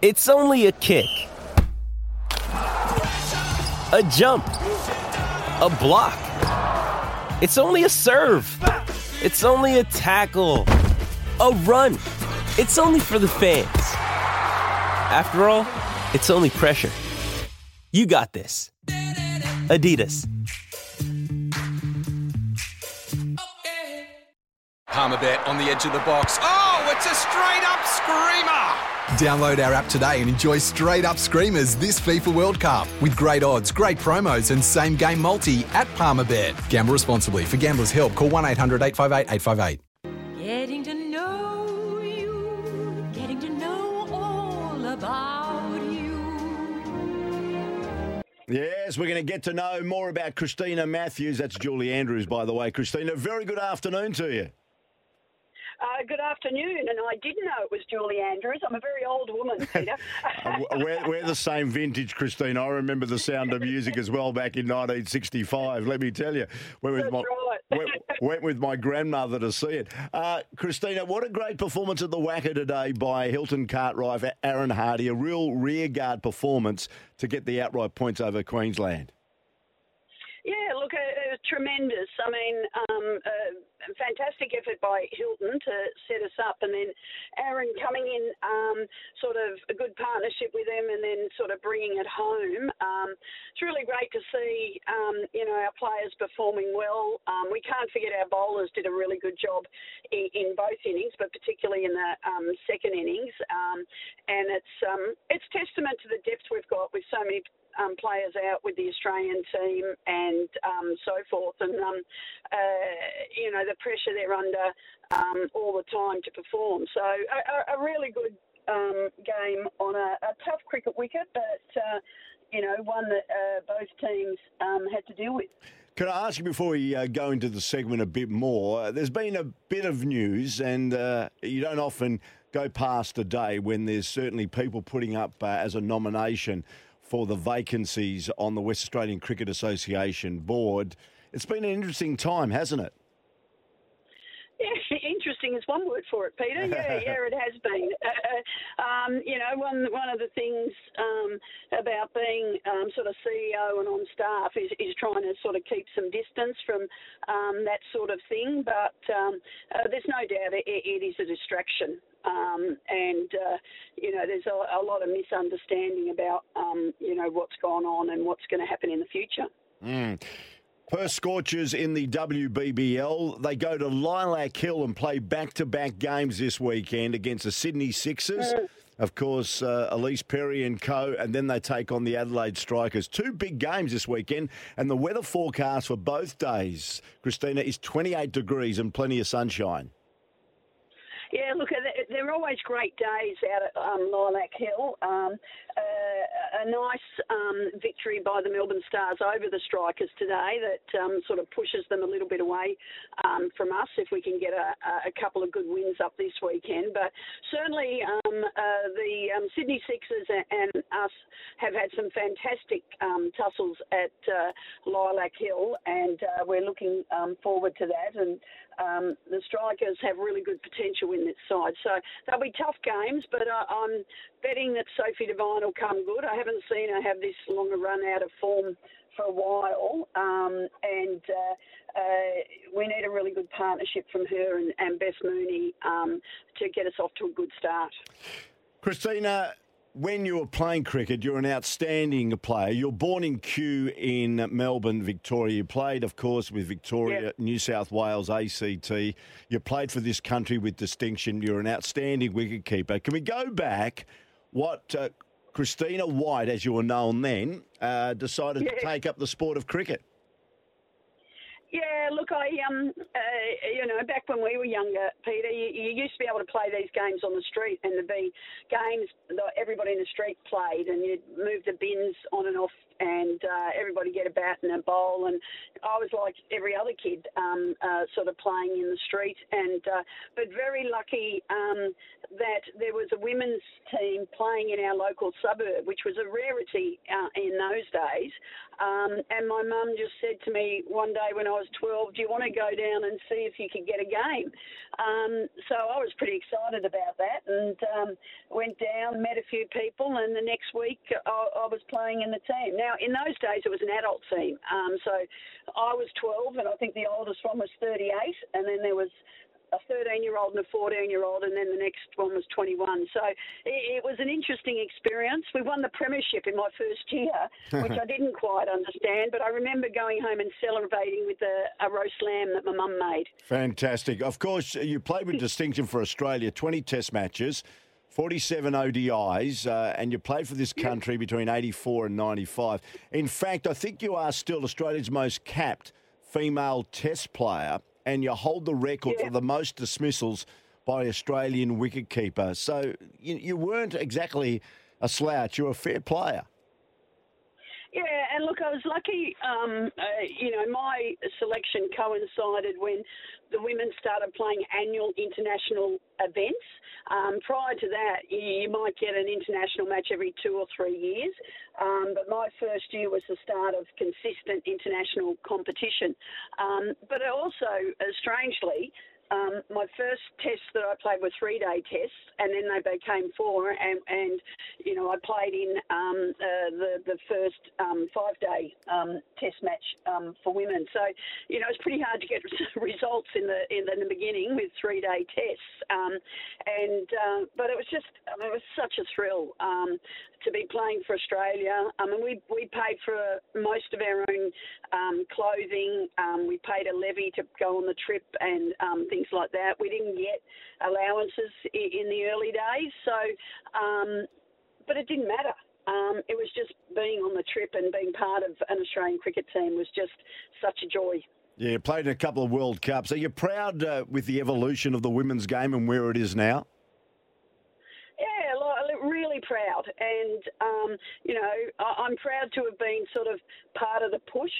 It's only a kick, a jump, a block. It's only a serve. It's only a tackle, a run. It's only for the fans. After all, it's only pressure. You got this. Adidas. Palmerbet on the edge of the box. Oh, it's a straight-up screamer. Download our app today and enjoy straight-up screamers this FIFA World Cup with great odds, great promos and same-game multi at Palmerbet. Gamble responsibly. For Gamblers' Help, call 1-800-858-858. Getting to know you, getting to know all about you. Yes, we're going to get to know more about Christina Matthews. That's Julie Andrews, by the way. Christina, very good afternoon to you. Good afternoon, and I didn't know it was Julie Andrews. I'm a very old woman, Peter. We're the same vintage, Christina. I remember The Sound of Music as well back in 1965, let me tell you. Went with my grandmother to see it. Christina, what a great performance at the WACA today by Hilton Cartwright, Aaron Hardy, a real rearguard performance to get the outright points over Queensland. Yeah, look, tremendous. I mean, fantastic effort by Hilton to set us up, and then Aaron coming in, sort of a good partnership with them, and then sort of bringing it home. It's really great to see, our players performing well. We can't forget our bowlers did a really good job in both innings, but particularly in the second innings. And it's testament to the depth we've got with so many players out with the Australian team and so forth, and the pressure they're under all the time to perform. So a really good game on a tough cricket wicket, but one that both teams had to deal with. Can I ask you before we go into the segment a bit more? There's been a bit of news, and you don't often go past a day when there's certainly people putting up as a nomination for the vacancies on the West Australian Cricket Association board. It's been an interesting time, hasn't it? Yeah, interesting is one word for it, Peter. Yeah, it has been. One of the things about being sort of CEO and on staff is trying to sort of keep some distance from that sort of thing. But there's no doubt it is a distraction. There's a lot of misunderstanding about, what's gone on and what's going to happen in the future. Mm. Perth Scorchers in the WBBL. They go to Lilac Hill and play back-to-back games this weekend against the Sydney Sixers. Of course, Elise Perry and co. And then they take on the Adelaide Strikers. Two big games this weekend. And the weather forecast for both days, Christina, is 28 degrees and plenty of sunshine. Yeah, look, they're always great days out at Lilac Hill. A nice victory by the Melbourne Stars over the Strikers today that sort of pushes them a little bit away from us if we can get a couple of good wins up this weekend. But certainly the Sydney Sixers and us have had some fantastic tussles at Lilac Hill, and we're looking forward to that. And the Strikers have really good potential in this side. So they'll be tough games, but I'm betting that Sophie Devine will come good. I haven't seen her have this long a run out of form for a while, we need a really good partnership from her and Beth Mooney to get us off to a good start. Christina, when you were playing cricket, you're an outstanding player. You're born in Kew in Melbourne, Victoria. You played, of course, with Victoria, yep, New South Wales, ACT. You played for this country with distinction. You're an outstanding wicketkeeper. Can we go back what Christina White, as you were known then, decided to take up the sport of cricket? Yeah, look, I back when we were younger, Peter, you used to be able to play these games on the street, and there'd be games that everybody in the street played, and you'd move the bins on and off, and everybody get a bat and a bowl, and I was like every other kid sort of playing in the street, and but very lucky that there was a women's team playing in our local suburb, which was a rarity in those days. And my mum just said to me one day when I was 12, do you want to go down and see if you could get a game? So I was pretty excited about that and went down, met a few people, and the next week I was playing in the team. Now, in those days, it was an adult team. So I was 12, and I think the oldest one was 38, and then there was a 13-year-old and a 14-year-old, and then the next one was 21. So it was an interesting experience. We won the premiership in my first year, which I didn't quite understand, but I remember going home and celebrating with a roast lamb that my mum made. Fantastic. Of course, you played with distinction for Australia, 20 test matches, 47 ODIs, and you played for this country between 84 and 95. In fact, I think you are still Australia's most capped female test player, and you hold the record for the most dismissals by Australian wicketkeeper. So you weren't exactly a slouch. You were a fair player. Yeah, and look, I was lucky. My selection coincided when the women started playing annual international events. Prior to that, you might get an international match every 2 or 3 years. But my first year was the start of consistent international competition. But also, strangely, my first tests that I played were 3-day tests, and then they became 4. And I played in the first 5-day test match for women. So, it's pretty hard to get results in the beginning with 3-day tests. But it was just, it was such a thrill to be playing for Australia. I mean, we paid for most of our own clothing. We paid a levy to go on the trip and things like that. We didn't get allowances in the early days, so but it didn't matter. It was just being on the trip and being part of an Australian cricket team was just such a joy. Yeah, you played in a couple of World Cups. Are you proud with the evolution of the women's game and where it is now? Really proud, and I'm proud to have been sort of part of the push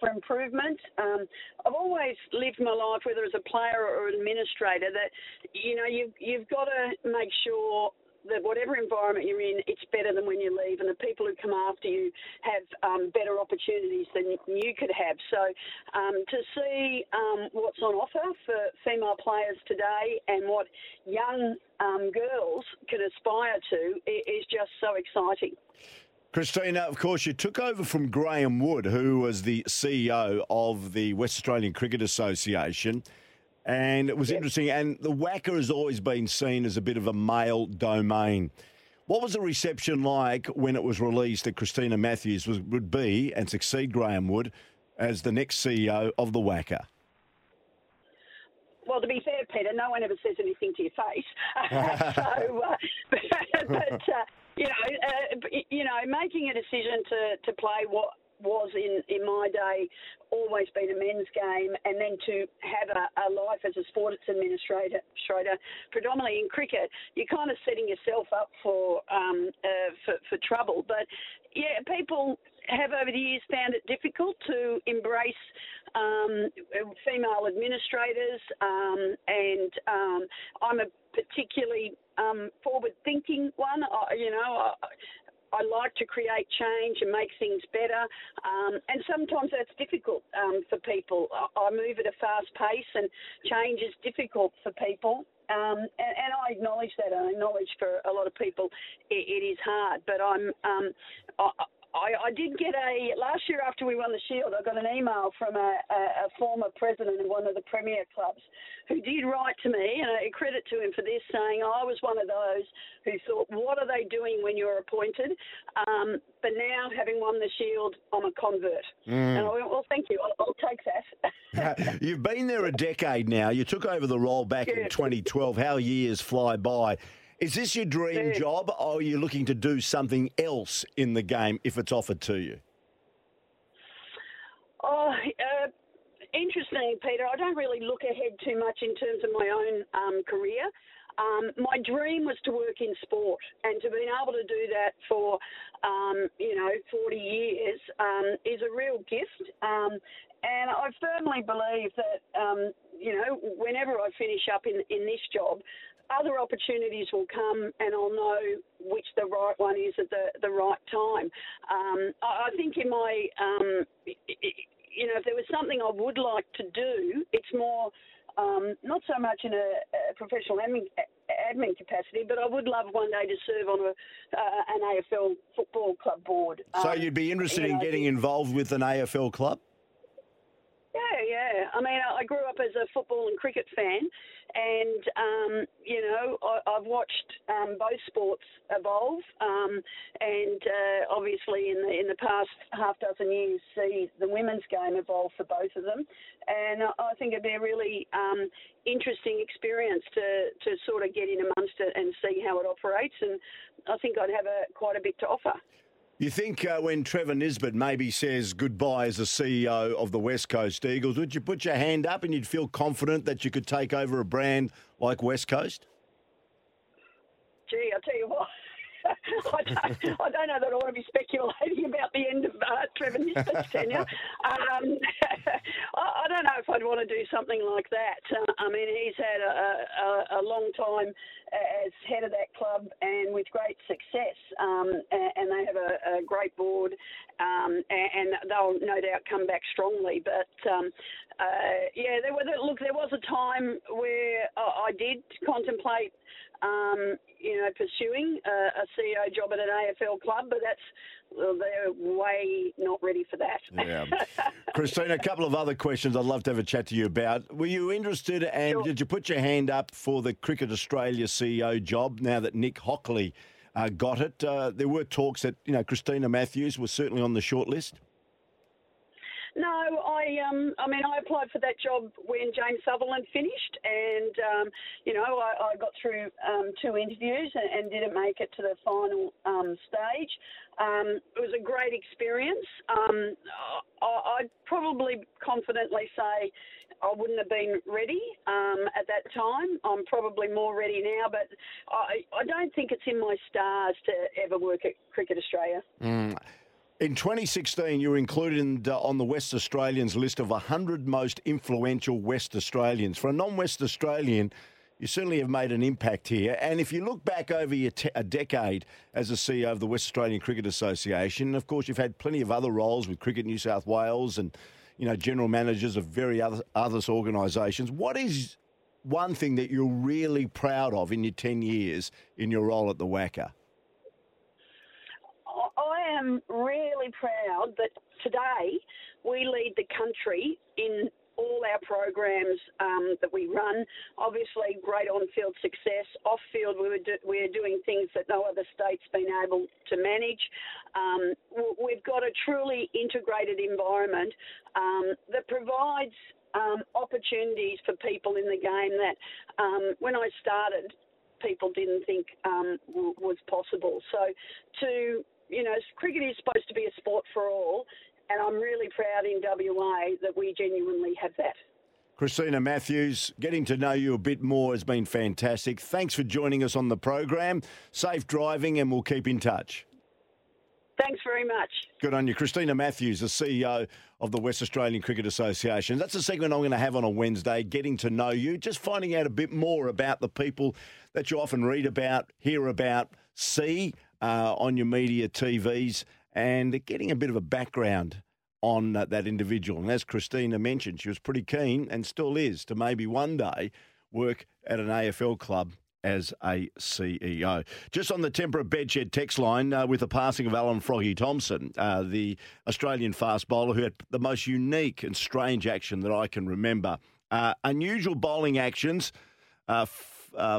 for improvement. I've always lived my life, whether as a player or an administrator, that you've got to make sure that whatever environment you're in, it's better than when you leave, and the people who come after you have better opportunities than you could have. So to see what's on offer for female players today and what young girls can aspire to is just so exciting. Christina, of course, you took over from Graham Wood, who was the CEO of the West Australian Cricket Association. And it was interesting, and the WACA has always been seen as a bit of a male domain. What was the reception like when it was released that Christina Matthews would be and succeed Graham Wood as the next CEO of the WACA? Well, to be fair, Peter, no one ever says anything to your face. Making a decision to play what was in my day always been a men's game, and then to have a life as a sports administrator predominantly in cricket, you're kind of setting yourself up for trouble. But yeah, people have over the years found it difficult to embrace female administrators, and I'm a particularly forward-thinking one. I like to create change and make things better, and sometimes that's difficult for people. I move at a fast pace, and change is difficult for people, and I acknowledge that. I acknowledge for a lot of people it is hard, but I did get last year after we won the Shield, I got an email from a former president of one of the premier clubs who did write to me, and I credit to him for this, saying, I was one of those who thought, what are they doing when you're appointed? But now, having won the Shield, I'm a convert. And I went, well, thank you. I'll take that. You've been there a decade now. You took over the role back in 2012. How years fly by. Is this your dream job, or are you looking to do something else in the game if it's offered to you? Oh, interesting, Peter. I don't really look ahead too much in terms of my own career. My dream was to work in sport, and to be able to do that for, 40 years is a real gift. And I firmly believe that, whenever I finish up in this job, other opportunities will come, and I'll know which the right one is at the right time. I think in my, you know, if there was something I would like to do, it's more not so much in a professional admin capacity, but I would love one day to serve on an AFL football club board. So you'd be interested in getting involved with an AFL club? Yeah. I mean, I grew up as a football and cricket fan, and, you know, I've watched both sports evolve, and obviously in the past half dozen years see the women's game evolve for both of them. And I think it'd be a really interesting experience to sort of get in amongst it and see how it operates, and I think I'd have quite a bit to offer. You think when Trevor Nisbet maybe says goodbye as the CEO of the West Coast Eagles, would you put your hand up and you'd feel confident that you could take over a brand like West Coast? Gee, I'll tell you what. I don't know that I want to be speculating about the end of Trevor Nisbet's tenure. I don't know if I'd want to do something like that. I mean, he's had a long time as head of that club and with great success. And they have a great board, and they'll no doubt come back strongly. But, yeah, there was a time where I did contemplate you know, pursuing a CEO job at an AFL club, but they're way not ready for that. Yeah. Christina, a couple of other questions I'd love to have a chat to you about. Were you interested and sure. Did you put your hand up for the Cricket Australia CEO job now that Nick Hockley got it? There were talks that, you know, Christina Matthews was certainly on the shortlist. No, I mean, I applied for that job when James Sutherland finished, and, you know, I got through two interviews and didn't make it to the final stage. It was a great experience. I'd probably confidently say I wouldn't have been ready at that time. I'm probably more ready now, but I don't think it's in my stars to ever work at Cricket Australia. Mm. In 2016, you were included on the West Australians list of 100 most influential West Australians. For a non-West Australian, you certainly have made an impact here. And if you look back over your a decade as a CEO of the West Australian Cricket Association, of course, you've had plenty of other roles with Cricket New South Wales and, you know, general managers of various other organisations. What is one thing that you're really proud of in your 10 years in your role at the WACA? I am really proud that today we lead the country in all our programs that we run. Obviously, great on-field success. Off-field, we're doing things that no other state's been able to manage. We've got a truly integrated environment that provides opportunities for people in the game that when I started, people didn't think was possible. So to... You know, cricket is supposed to be a sport for all, and I'm really proud in WA that we genuinely have that. Christina Matthews, getting to know you a bit more has been fantastic. Thanks for joining us on the program. Safe driving, and we'll keep in touch. Thanks very much. Good on you. Christina Matthews, the CEO of the West Australian Cricket Association. That's a segment I'm going to have on a Wednesday, getting to know you, just finding out a bit more about the people that you often read about, hear about, see on your media TVs, and getting a bit of a background on that individual. And as Christina mentioned, she was pretty keen and still is to maybe one day work at an AFL club as a CEO. Just on the temperate bedshed text line, with the passing of Alan Froggy Thompson, the Australian fast bowler who had the most unique and strange action that I can remember. Unusual bowling actions,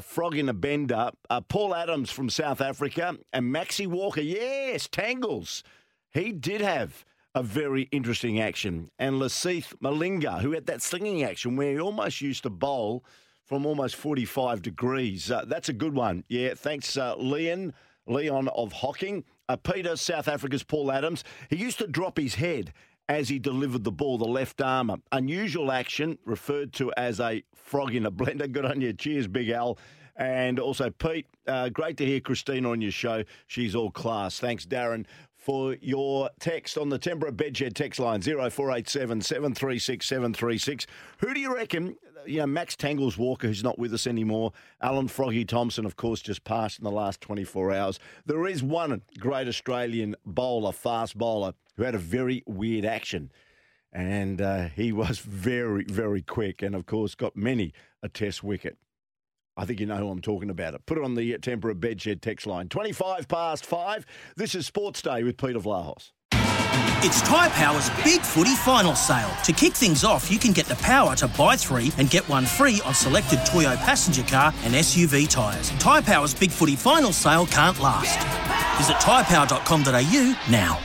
frog in a bender, Paul Adams from South Africa, and Maxi Walker. Yes, Tangles. He did have a very interesting action. And Lasith Malinga, who had that slinging action where he almost used to bowl from almost 45 degrees. That's a good one. Yeah, thanks, Leon of Hocking. Peter, South Africa's Paul Adams. He used to drop his head as he delivered the ball, the left armer. Unusual action, referred to as a frog in a blender. Good on you. Cheers, Big Al. And also, Pete, great to hear Christina on your show. She's all class. Thanks, Darren, for your text on the Tempera Bedshed text line, 0487 736 736. Who do you reckon, you know, Max Tangles Walker, who's not with us anymore, Alan Froggy Thompson, of course, just passed in the last 24 hours. There is one great Australian bowler, fast bowler, who had a very weird action. And he was very, very quick and, of course, got many a test wicket. I think you know who I'm talking about. Put it on the Tempera Bedshed text line. 25 past five. This is Sports Day with Peter Vlahos. It's Tyrepower's Big Footy Final Sale. To kick things off, you can get the power to buy three and get one free on selected Toyo passenger car and SUV tyres. Tyrepower's Big Footy Final Sale can't last. Visit tyrepower.com.au now.